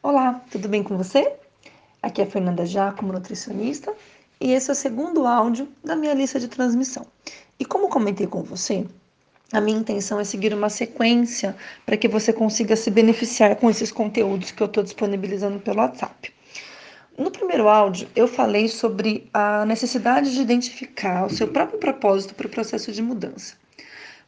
Olá, tudo bem com você? Aqui é a Fernanda Jacomo, nutricionista, e esse é o segundo áudio da minha lista de transmissão. E como comentei com você, a minha intenção é seguir uma sequência para que você consiga se beneficiar com esses conteúdos que eu estou disponibilizando pelo WhatsApp. No primeiro áudio, eu falei sobre a necessidade de identificar o seu próprio propósito para o processo de mudança.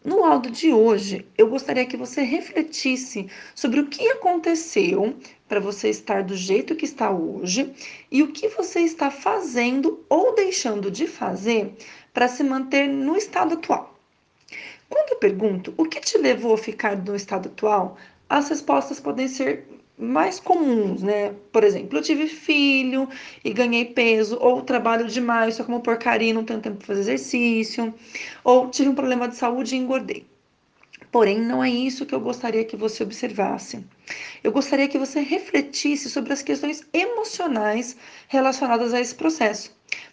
No áudio de hoje, eu gostaria que você refletisse sobre o que aconteceu para você estar do jeito que está hoje e o que você está fazendo ou deixando de fazer para se manter no estado atual. Quando eu pergunto o que te levou a ficar no estado atual, as respostas podem ser mais comuns, né? Por exemplo, eu tive filho e ganhei peso, ou trabalho demais, só como porcaria, não tenho tempo para fazer exercício, ou tive um problema de saúde e engordei. Porém, não é isso que eu gostaria que você observasse. Eu gostaria que você refletisse sobre as questões emocionais relacionadas a esse processo.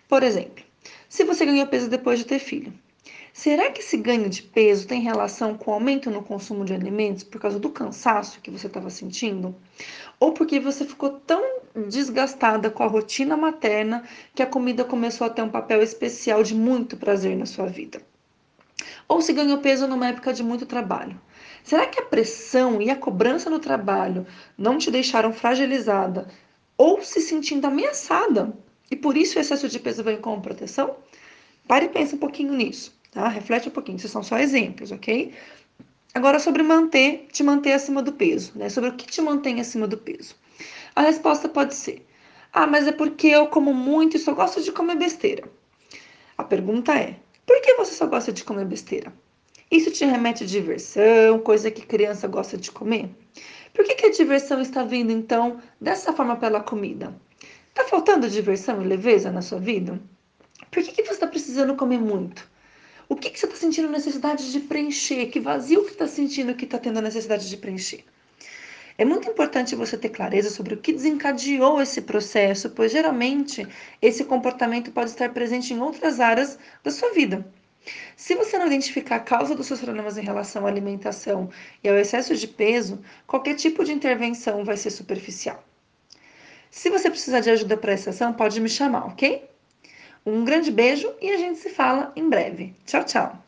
Por exemplo, se você ganhou peso depois de ter filho, será que esse ganho de peso tem relação com o aumento no consumo de alimentos por causa do cansaço que você estava sentindo? Ou porque você ficou tão desgastada com a rotina materna que a comida começou a ter um papel especial de muito prazer na sua vida? Ou se ganhou peso numa época de muito trabalho? Será que a pressão e a cobrança no trabalho não te deixaram fragilizada ou se sentindo ameaçada? E por isso o excesso de peso vem como proteção? Pare e pense um pouquinho nisso. Tá? Reflete um pouquinho, esses são só exemplos, ok? Agora, sobre te manter acima do peso, né? Sobre o que te mantém acima do peso. A resposta pode ser, mas é porque eu como muito e só gosto de comer besteira. A pergunta é, por que você só gosta de comer besteira? Isso te remete a diversão, coisa que criança gosta de comer? Por que a diversão está vindo, então, dessa forma pela comida? Tá faltando diversão e leveza na sua vida? Por que você está precisando comer muito? O que você está sentindo necessidade de preencher? Que vazio que está sentindo que está tendo a necessidade de preencher? É muito importante você ter clareza sobre o que desencadeou esse processo, pois geralmente esse comportamento pode estar presente em outras áreas da sua vida. Se você não identificar a causa dos seus problemas em relação à alimentação e ao excesso de peso, qualquer tipo de intervenção vai ser superficial. Se você precisar de ajuda para essa ação, pode me chamar, ok? Um grande beijo e a gente se fala em breve. Tchau, tchau!